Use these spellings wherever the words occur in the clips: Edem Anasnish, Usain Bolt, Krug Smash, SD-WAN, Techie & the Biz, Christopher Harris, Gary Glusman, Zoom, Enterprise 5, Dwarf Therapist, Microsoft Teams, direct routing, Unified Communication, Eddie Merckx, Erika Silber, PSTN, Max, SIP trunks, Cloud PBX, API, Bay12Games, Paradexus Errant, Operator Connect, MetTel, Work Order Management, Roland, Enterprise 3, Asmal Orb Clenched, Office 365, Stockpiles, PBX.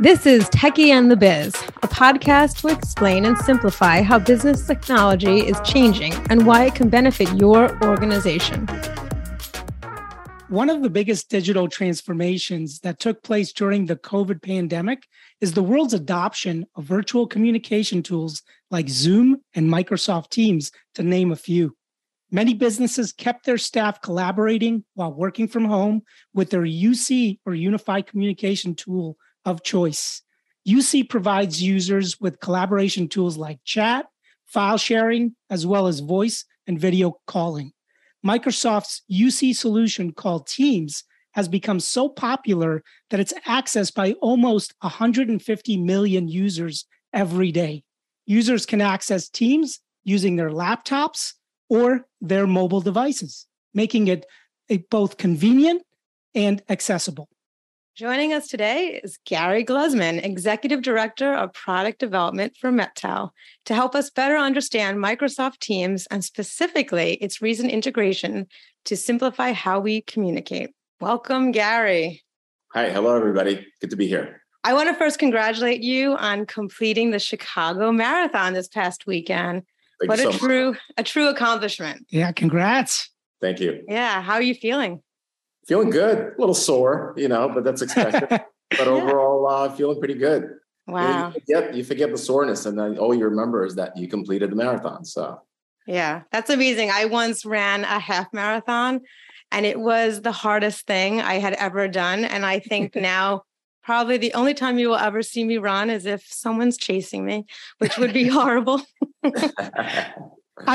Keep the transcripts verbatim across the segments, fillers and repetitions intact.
This is Techie and the Biz, a podcast to explain and simplify how business technology is changing and why it can benefit your organization. One of the biggest digital transformations that took place during the COVID pandemic is the world's adoption of virtual communication tools like Zoom and Microsoft Teams, to name a few. Many businesses kept their staff collaborating while working from home with their U C, or Unified Communication tool, of choice. U C provides users with collaboration tools like chat, file sharing, as well as voice and video calling. Microsoft's U C solution called Teams has become so popular that it's accessed by almost one hundred fifty million users every day. Users can access Teams using their laptops or their mobile devices, making it both convenient and accessible. Joining us today is Gary Glusman, Executive Director of Product Development for MetTel, to help us better understand Microsoft Teams and specifically its recent integration to simplify how we communicate. Welcome, Gary. Hi. Hello, everybody. Good to be here. I want to first congratulate you on completing the Chicago Marathon this past weekend. Thank what you a so true, much. a true accomplishment. Yeah, congrats. Thank you. Yeah. How are you feeling? Feeling good, a little sore, you know, but that's expected. But yeah. overall, uh, feeling pretty good. Wow. You forget, you forget the soreness, and then all you remember is that you completed the marathon. So, yeah, that's amazing. I once ran a half marathon, and it was the hardest thing I had ever done. And I think now, probably the only time you will ever see me run is if someone's chasing me, which would be horrible. I,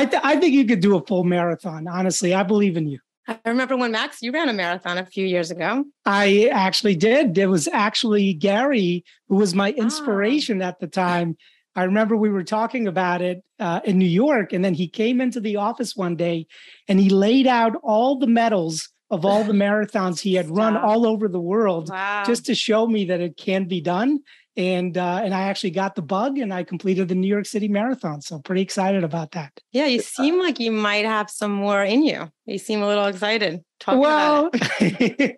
th- I think you could do a full marathon. Honestly, I believe in you. I remember when, Max, you ran a marathon a few years ago. I actually did. It was actually Gary who was my inspiration ah. at the time. I remember we were talking about it uh, in New York, and then he came into the office one day and he laid out all the medals of all the marathons he had Stop. run all over the world wow. just to show me that it can be done. And uh, and I actually got the bug, and I completed the New York City Marathon. So I'm pretty excited about that. Yeah, you seem like you might have some more in you. You seem a little excited. Talking well, about it.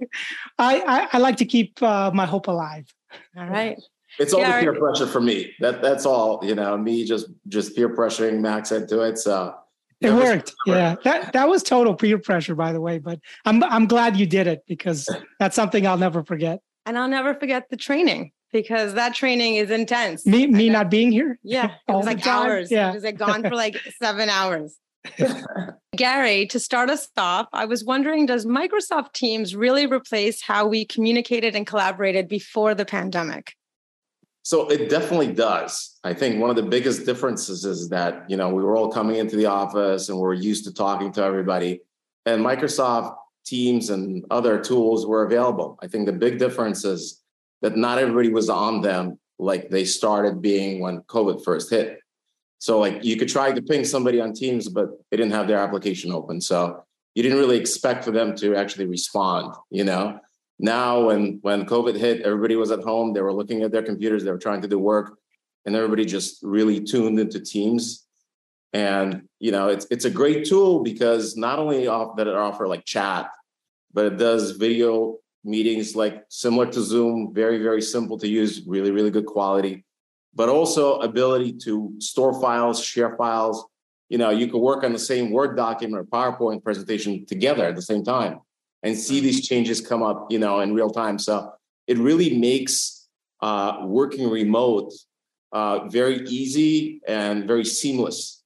I, I I like to keep uh, my hope alive. All right. It's all yeah, the peer right. pressure for me. That that's all. You know, me just just peer pressuring Max into it. So it worked. Yeah, that that was total peer pressure, by the way. But I'm I'm glad you did it, because that's something I'll never forget. And I'll never forget the training, because that training is intense. Me, me not being here? Yeah, it was like hours. Yeah. It was like gone for like seven hours. Gary, to start us off, I was wondering, does Microsoft Teams really replace how we communicated and collaborated before the pandemic? So it definitely does. I think one of the biggest differences is that, you know, we were all coming into the office and we're used to talking to everybody. And Microsoft Teams and other tools were available. I think the big difference is that not everybody was on them like they started being when COVID first hit. So like you could try to ping somebody on Teams, but they didn't have their application open. So you didn't really expect for them to actually respond, you know? Now, when, when COVID hit, everybody was at home, they were looking at their computers, they were trying to do work, and everybody just really tuned into Teams. And, you know, it's it's a great tool because not only off, that it offers like chat, but it does video meetings like similar to Zoom, very, very simple to use, really, really good quality, but also ability to store files, share files. You know, you can work on the same Word document or PowerPoint presentation together at the same time and see these changes come up, you know, in real time. So it really makes uh, working remote uh, very easy and very seamless.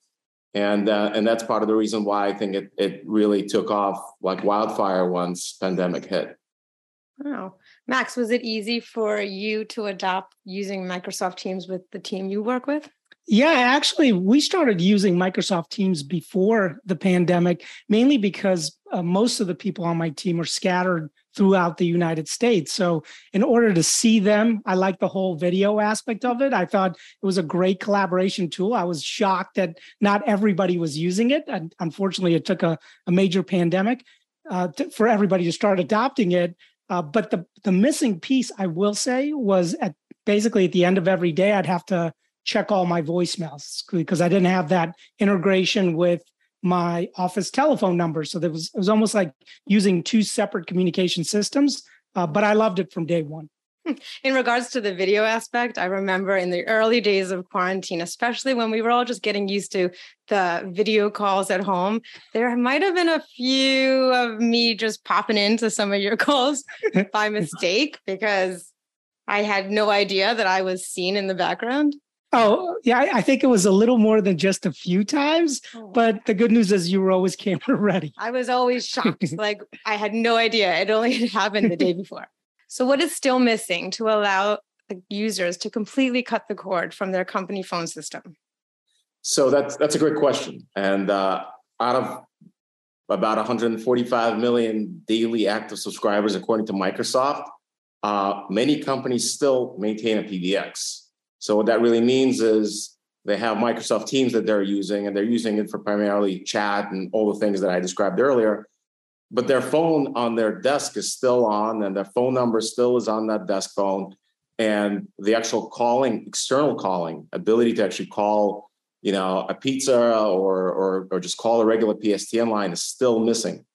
And uh, and that's part of the reason why I think it it really took off like wildfire once pandemic hit. Wow. Max, was it easy for you to adopt using Microsoft Teams with the team you work with? Yeah, actually, we started using Microsoft Teams before the pandemic, mainly because uh, most of the people on my team are scattered throughout the United States. So in order to see them, I like the whole video aspect of it. I thought it was a great collaboration tool. I was shocked that not everybody was using it. And unfortunately, it took a, a major pandemic uh, to, for everybody to start adopting it. Uh, but the, the missing piece, I will say, was at basically at the end of every day, I'd have to check all my voicemails because I didn't have that integration with my office telephone number. So there was, it was almost like using two separate communication systems, uh, but I loved it from day one. In regards to the video aspect, I remember in the early days of quarantine, especially when we were all just getting used to the video calls at home, there might have been a few of me just popping into some of your calls by mistake because I had no idea that I was seen in the background. Oh, yeah, I think it was a little more than just a few times, but the good news is you were always camera ready. I was always shocked. Like, I had no idea. It only had happened the day before. So what is still missing to allow the users to completely cut the cord from their company phone system? So that's that's a great question. And uh, out of about one hundred forty-five million daily active subscribers, according to Microsoft, uh, many companies still maintain a P B X. So what that really means is they have Microsoft Teams that they're using, and they're using it for primarily chat and all the things that I described earlier. But their phone on their desk is still on, and their phone number still is on that desk phone. And the actual calling, external calling, ability to actually call, you know, a pizza or or, or just call a regular P S T N line is still missing.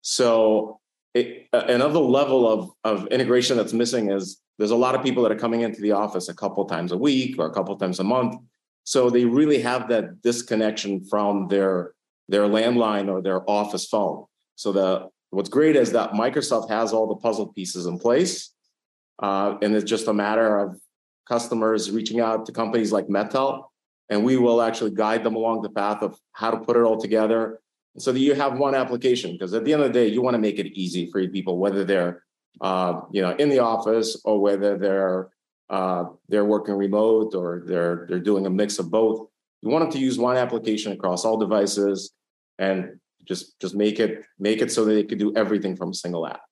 So it, another level of, of integration that's missing is there's a lot of people that are coming into the office a couple times a week or a couple times a month. So they really have that disconnection from their, their landline or their office phone. So the what's great is that Microsoft has all the puzzle pieces in place, uh, and it's just a matter of customers reaching out to companies like MetTel, and we will actually guide them along the path of how to put it all together so that you have one application. Because at the end of the day, you want to make it easy for your people, whether they're uh, you know in the office or whether they're uh, they're working remote or they're they're doing a mix of both. You want them to use one application across all devices, and Just just make it make it so that it could do everything from a single app.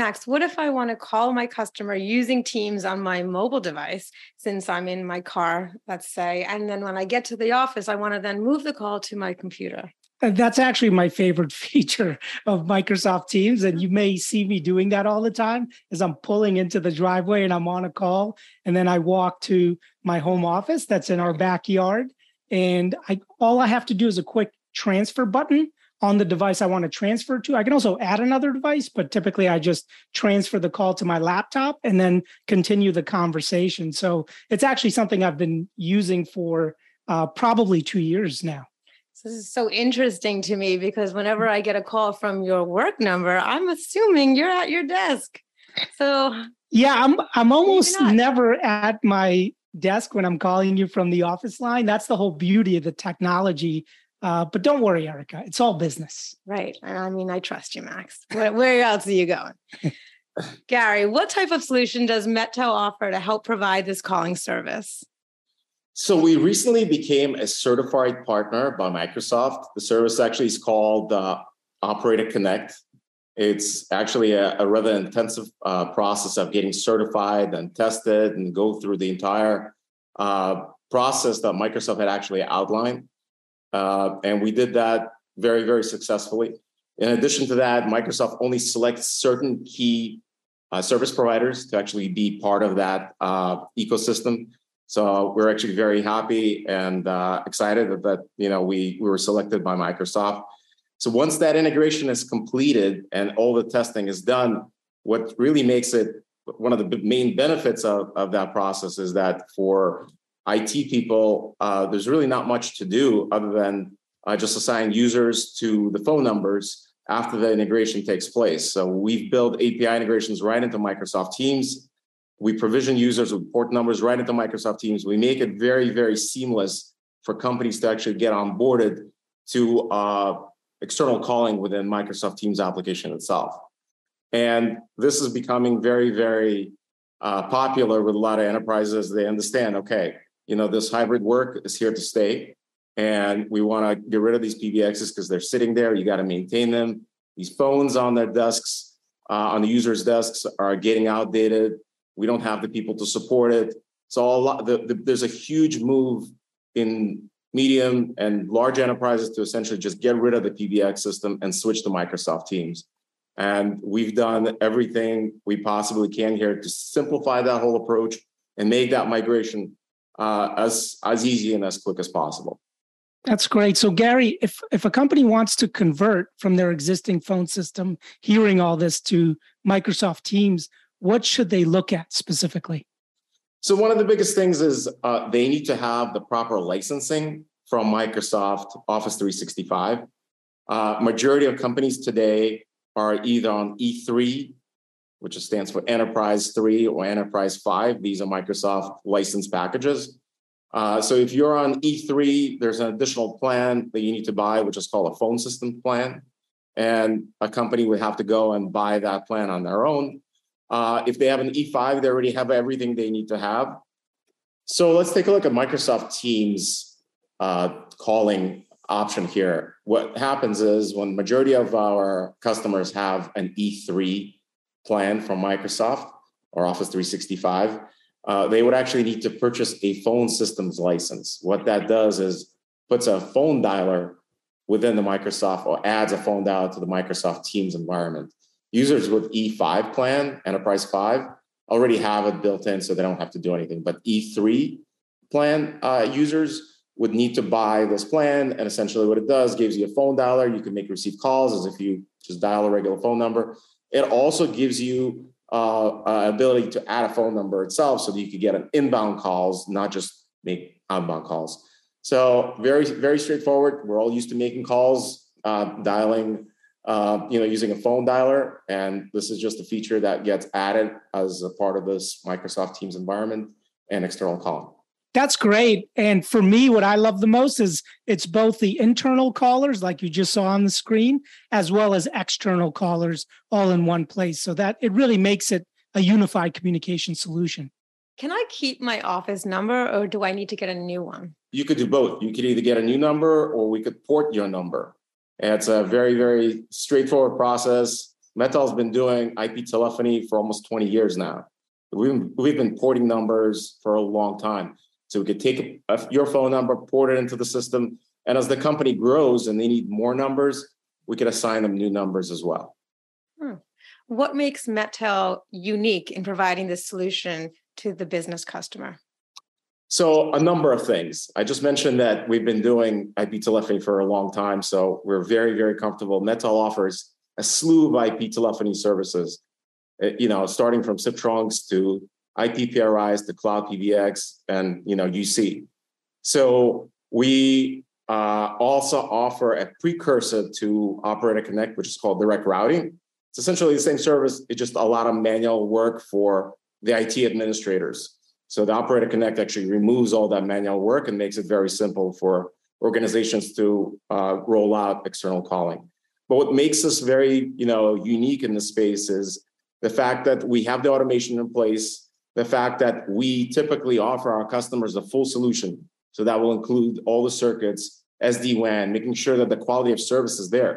Max, what if I want to call my customer using Teams on my mobile device, since I'm in my car, let's say, and then when I get to the office, I want to then move the call to my computer? That's actually my favorite feature of Microsoft Teams. And you may see me doing that all the time is I'm pulling into the driveway and I'm on a call. And then I walk to my home office that's in our backyard. And I all I have to do is a quick transfer button on the device I want to transfer to. I can also add another device, but typically I just transfer the call to my laptop and then continue the conversation. So it's actually something I've been using for uh, probably two years now. So this is so interesting to me because whenever I get a call from your work number, I'm assuming you're at your desk. So yeah, I'm I'm almost never at my desk when I'm calling you from the office line. That's the whole beauty of the technology. Uh, but don't worry, Erika, it's all business. Right. And I mean, I trust you, Max. Where, where else are you going? Gary, what type of solution does MetTel offer to help provide this calling service? So we recently became a certified partner by Microsoft. The service actually is called uh, Operator Connect. It's actually a, a rather intensive uh, process of getting certified and tested and go through the entire uh, process that Microsoft had actually outlined. Uh, and we did that very, very successfully. In addition to that, Microsoft only selects certain key uh, service providers to actually be part of that uh, ecosystem. So we're actually very happy and uh, excited that, that you know we, we were selected by Microsoft. So once that integration is completed and all the testing is done, what really makes it one of the main benefits of, of that process is that for I T people, uh, there's really not much to do other than uh, just assign users to the phone numbers after the integration takes place. So we've built A P I integrations right into Microsoft Teams. We provision users with port numbers right into Microsoft Teams. We make it very, very seamless for companies to actually get onboarded to uh, external calling within Microsoft Teams application itself. And this is becoming very, very uh, popular with a lot of enterprises. They understand, okay, you know, this hybrid work is here to stay, and we want to get rid of these P B Xs because they're sitting there. You got to maintain them. These phones on their desks, uh, on the users' desks, are getting outdated. We don't have the people to support it. So a lot, the, the, there's a huge move in medium and large enterprises to essentially just get rid of the P B X system and switch to Microsoft Teams. And we've done everything we possibly can here to simplify that whole approach and make that migration Uh, as as easy and as quick as possible. That's great. So Gary, if if a company wants to convert from their existing phone system, hearing all this, to Microsoft Teams, what should they look at specifically? So one of the biggest things is uh, they need to have the proper licensing from Microsoft Office three sixty-five. Uh, majority of companies today are either on E three, which stands for Enterprise three or Enterprise five. These are Microsoft license packages. Uh, so if you're on E three, there's an additional plan that you need to buy, which is called a phone system plan. And a company would have to go and buy that plan on their own. Uh, if they have an E five, they already have everything they need to have. So let's take a look at Microsoft Teams uh, calling option here. What happens is when majority of our customers have an E three plan from Microsoft or Office three sixty-five, uh, they would actually need to purchase a phone systems license. What that does is puts a phone dialer within the Microsoft or adds a phone dialer to the Microsoft Teams environment. Users with E five plan, Enterprise five, already have it built in, so they don't have to do anything. But E three plan uh, users would need to buy this plan. And essentially what it does, gives you a phone dialer. You can make receive calls as if you just dial a regular phone number. It also gives you uh, uh, ability to add a phone number itself so that you could get an inbound calls, not just make outbound calls. So very, very straightforward. We're all used to making calls, uh, dialing, Uh, you know, using a phone dialer. And this is just a feature that gets added as a part of this Microsoft Teams environment and external calling. That's great. And for me, what I love the most is it's both the internal callers, like you just saw on the screen, as well as external callers all in one place. So that it really makes it a unified communication solution. Can I keep my office number or do I need to get a new one? You could do both. You could either get a new number or we could port your number. It's a very, very straightforward process. MetTel's been doing I P telephony for almost twenty years now. We've, we've been porting numbers for a long time. So we could take a, your phone number, port it into the system. And as the company grows and they need more numbers, we could assign them new numbers as well. Hmm. What makes MetTel unique in providing this solution to the business customer? So a number of things. I just mentioned that we've been doing I P telephony for a long time, so we're very, very comfortable. MetTel offers a slew of I P telephony services, you know, starting from S I P trunks to I P P R Is to Cloud P B X and, you know, U C. So we uh, also offer a precursor to Operator Connect, which is called direct routing. It's essentially the same service. It's just a lot of manual work for the I T administrators. So the Operator Connect actually removes all that manual work and makes it very simple for organizations to uh, roll out external calling. But what makes us very, you know, unique in this space is the fact that we have the automation in place, the fact that we typically offer our customers a full solution. So that will include all the circuits, S D WAN, making sure that the quality of service is there.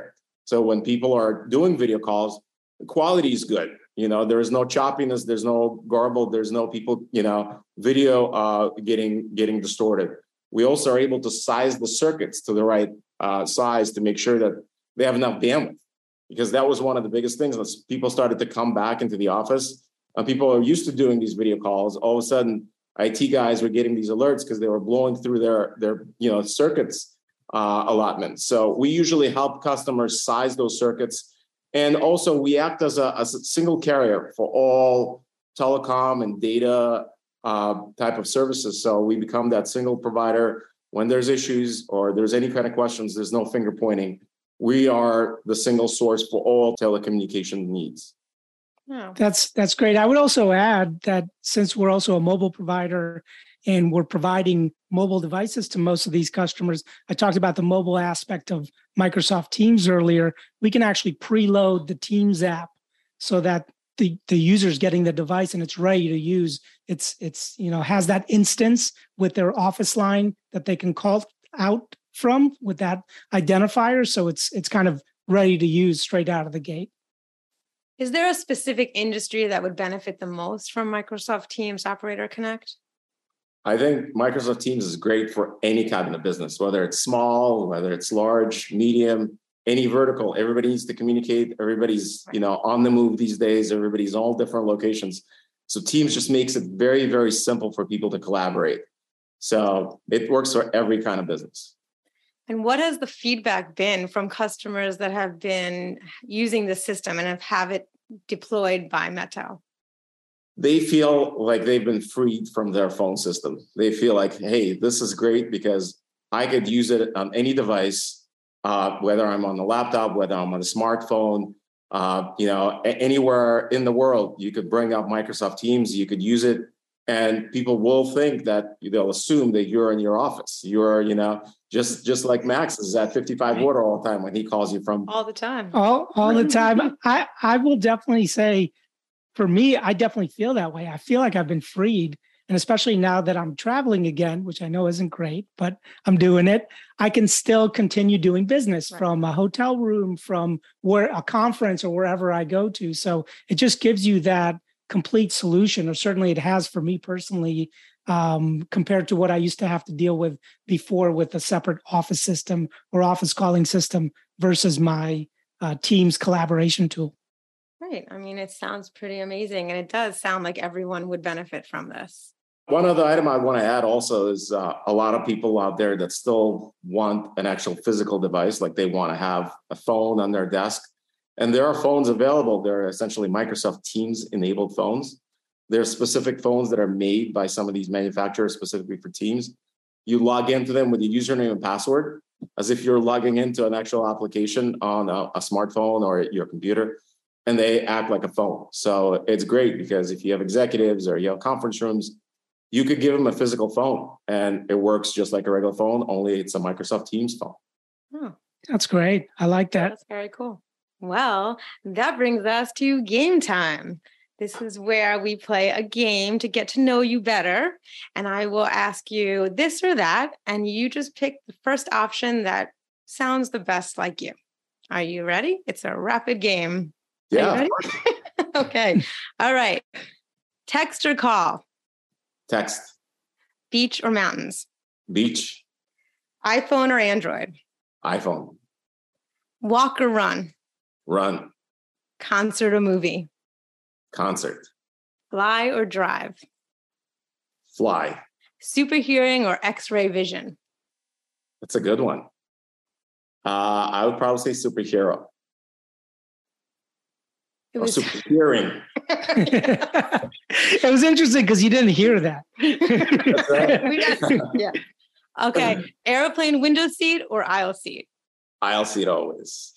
So when people are doing video calls, the quality is good. You know, there is no choppiness, there's no garble, there's no people, you know, video uh, getting getting distorted. We also are able to size the circuits to the right uh, size to make sure that they have enough bandwidth, because that was one of the biggest things. As people started to come back into the office, uh, people are used to doing these video calls. All of a sudden, I T guys were getting these alerts because they were blowing through their, their you know, circuits uh, allotment. So we usually help customers size those circuits. And also we act as a, as a single carrier for all telecom and data uh, type of services. So we become that single provider. When there's issues or there's any kind of questions, there's no finger pointing. We are the single source for all telecommunication needs. Wow. That's, that's great. I would also add that since we're also a mobile provider and we're providing mobile devices to most of these customers, I talked about the mobile aspect of Microsoft Teams earlier. We can actually preload the Teams app so that the, the user is getting the device and it's ready to use. It's it's you know has that instance with their office line that they can call out from with that identifier. So it's it's kind of ready to use straight out of the gate. Is there a specific industry that would benefit the most from Microsoft Teams Operator Connect? I think Microsoft Teams is great for any kind of business, whether it's small, whether it's large, medium, any vertical. Everybody needs to communicate. Everybody's, you know, on the move these days. Everybody's in all different locations. So Teams just makes it very, very simple for people to collaborate. So it works for every kind of business. And what has the feedback been from customers that have been using the system and have, have it deployed by MetTel? they feel like they've been freed from their phone system. They feel like, hey, this is great because I could use it on any device, uh, whether I'm on a laptop, whether I'm on a smartphone, uh, you know, a- anywhere in the world. You could bring up Microsoft Teams, you could use it, and people will think that they'll assume that you're in your office. You're, you know, just just like Max is at fifty-five Water all the time when he calls you from all the time. All all the time. I I will definitely say, for me, I definitely feel that way. I feel like I've been freed. And especially now that I'm traveling again, which I know isn't great, but I'm doing it. I can still continue doing business right. from a hotel room, from where a conference or wherever I go to. So it just gives you that complete solution, or certainly it has for me personally, um, compared to what I used to have to deal with before with a separate office system or office calling system versus my uh, Teams collaboration tool. Right. I mean, it sounds pretty amazing, and it does sound like everyone would benefit from this. One other item I want to add also is uh, a lot of people out there that still want an actual physical device, like they want to have a phone on their desk. And there are phones available. They're essentially Microsoft Teams enabled phones. There are specific phones that are made by some of these manufacturers specifically for Teams. You log into them with your username and password, as if you're logging into an actual application on a, a smartphone or your computer. And they act like a phone. So it's great because if you have executives or you have conference rooms, you could give them a physical phone and it works just like a regular phone, only it's a Microsoft Teams phone. Oh, that's great. I like that. That's very cool. Well, that brings us to game time. This is where we play a game to get to know you better. And I will ask you this or that, and you just pick the first option that sounds the best like you. Are you ready? It's a rapid game. Yeah. Okay. All right. Text or call? Text. Beach or mountains? Beach. iPhone or Android? iPhone. Walk or run? Run. Concert or movie? Concert. Fly or drive? Fly. Super hearing or X-ray vision? That's a good one. Uh, I would probably say superhero. It was, super hearing. It was interesting because you didn't hear that. Yeah. Okay. Airplane window seat or aisle seat? Aisle seat always.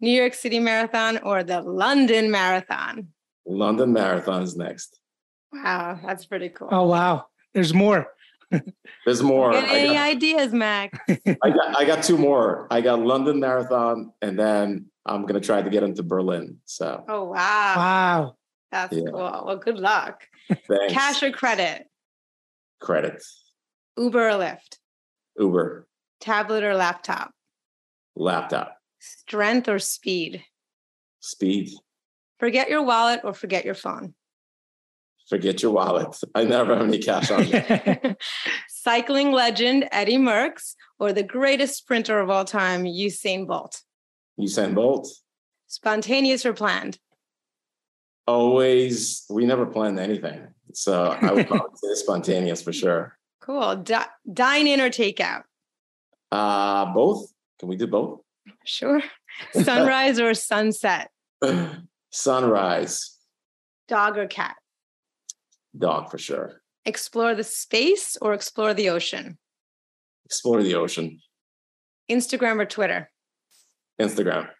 New York City Marathon or the London Marathon? London Marathon's next. Wow. That's pretty cool. Oh, wow. There's more. There's more. Any got, ideas, Max? I got, I got two more. I got London Marathon, and then I'm going to try to get into Berlin. So. Oh, wow. Wow. That's yeah. cool. Well, good luck. Thanks. Cash or credit? Credit. Uber or Lyft? Uber. Tablet or laptop? Laptop. Strength or speed? Speed. Forget your wallet or forget your phone? Forget your wallet. I never have any cash on me. Cycling legend Eddie Merckx or the greatest sprinter of all time, Usain Bolt? Usain Bolt. Spontaneous or planned? Always. We never planned anything. So I would probably say spontaneous for sure. Cool. D- dine in or takeout? Uh, both. Can we do both? Sure. Sunrise or sunset? Sunrise. Dog or cat? Dog for sure. Explore the space or explore the ocean? Explore the ocean. Instagram or Twitter? Instagram.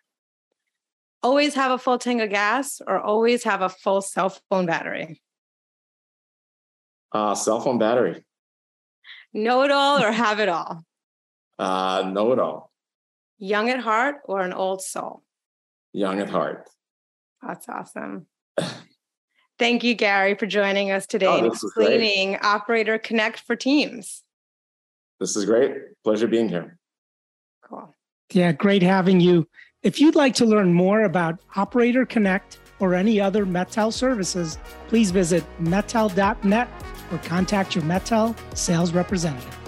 Always have a full tank of gas or always have a full cell phone battery? Uh, cell phone battery. Know it all or have it all? Uh, know it all. Young at heart or an old soul? Young at heart. That's awesome. Thank you, Gary, for joining us today oh, and explaining Operator Connect for Teams. This is great. Pleasure being here. Cool. Yeah, great having you. If you'd like to learn more about Operator Connect or any other MetTel services, please visit mettel dot net or contact your MetTel sales representative.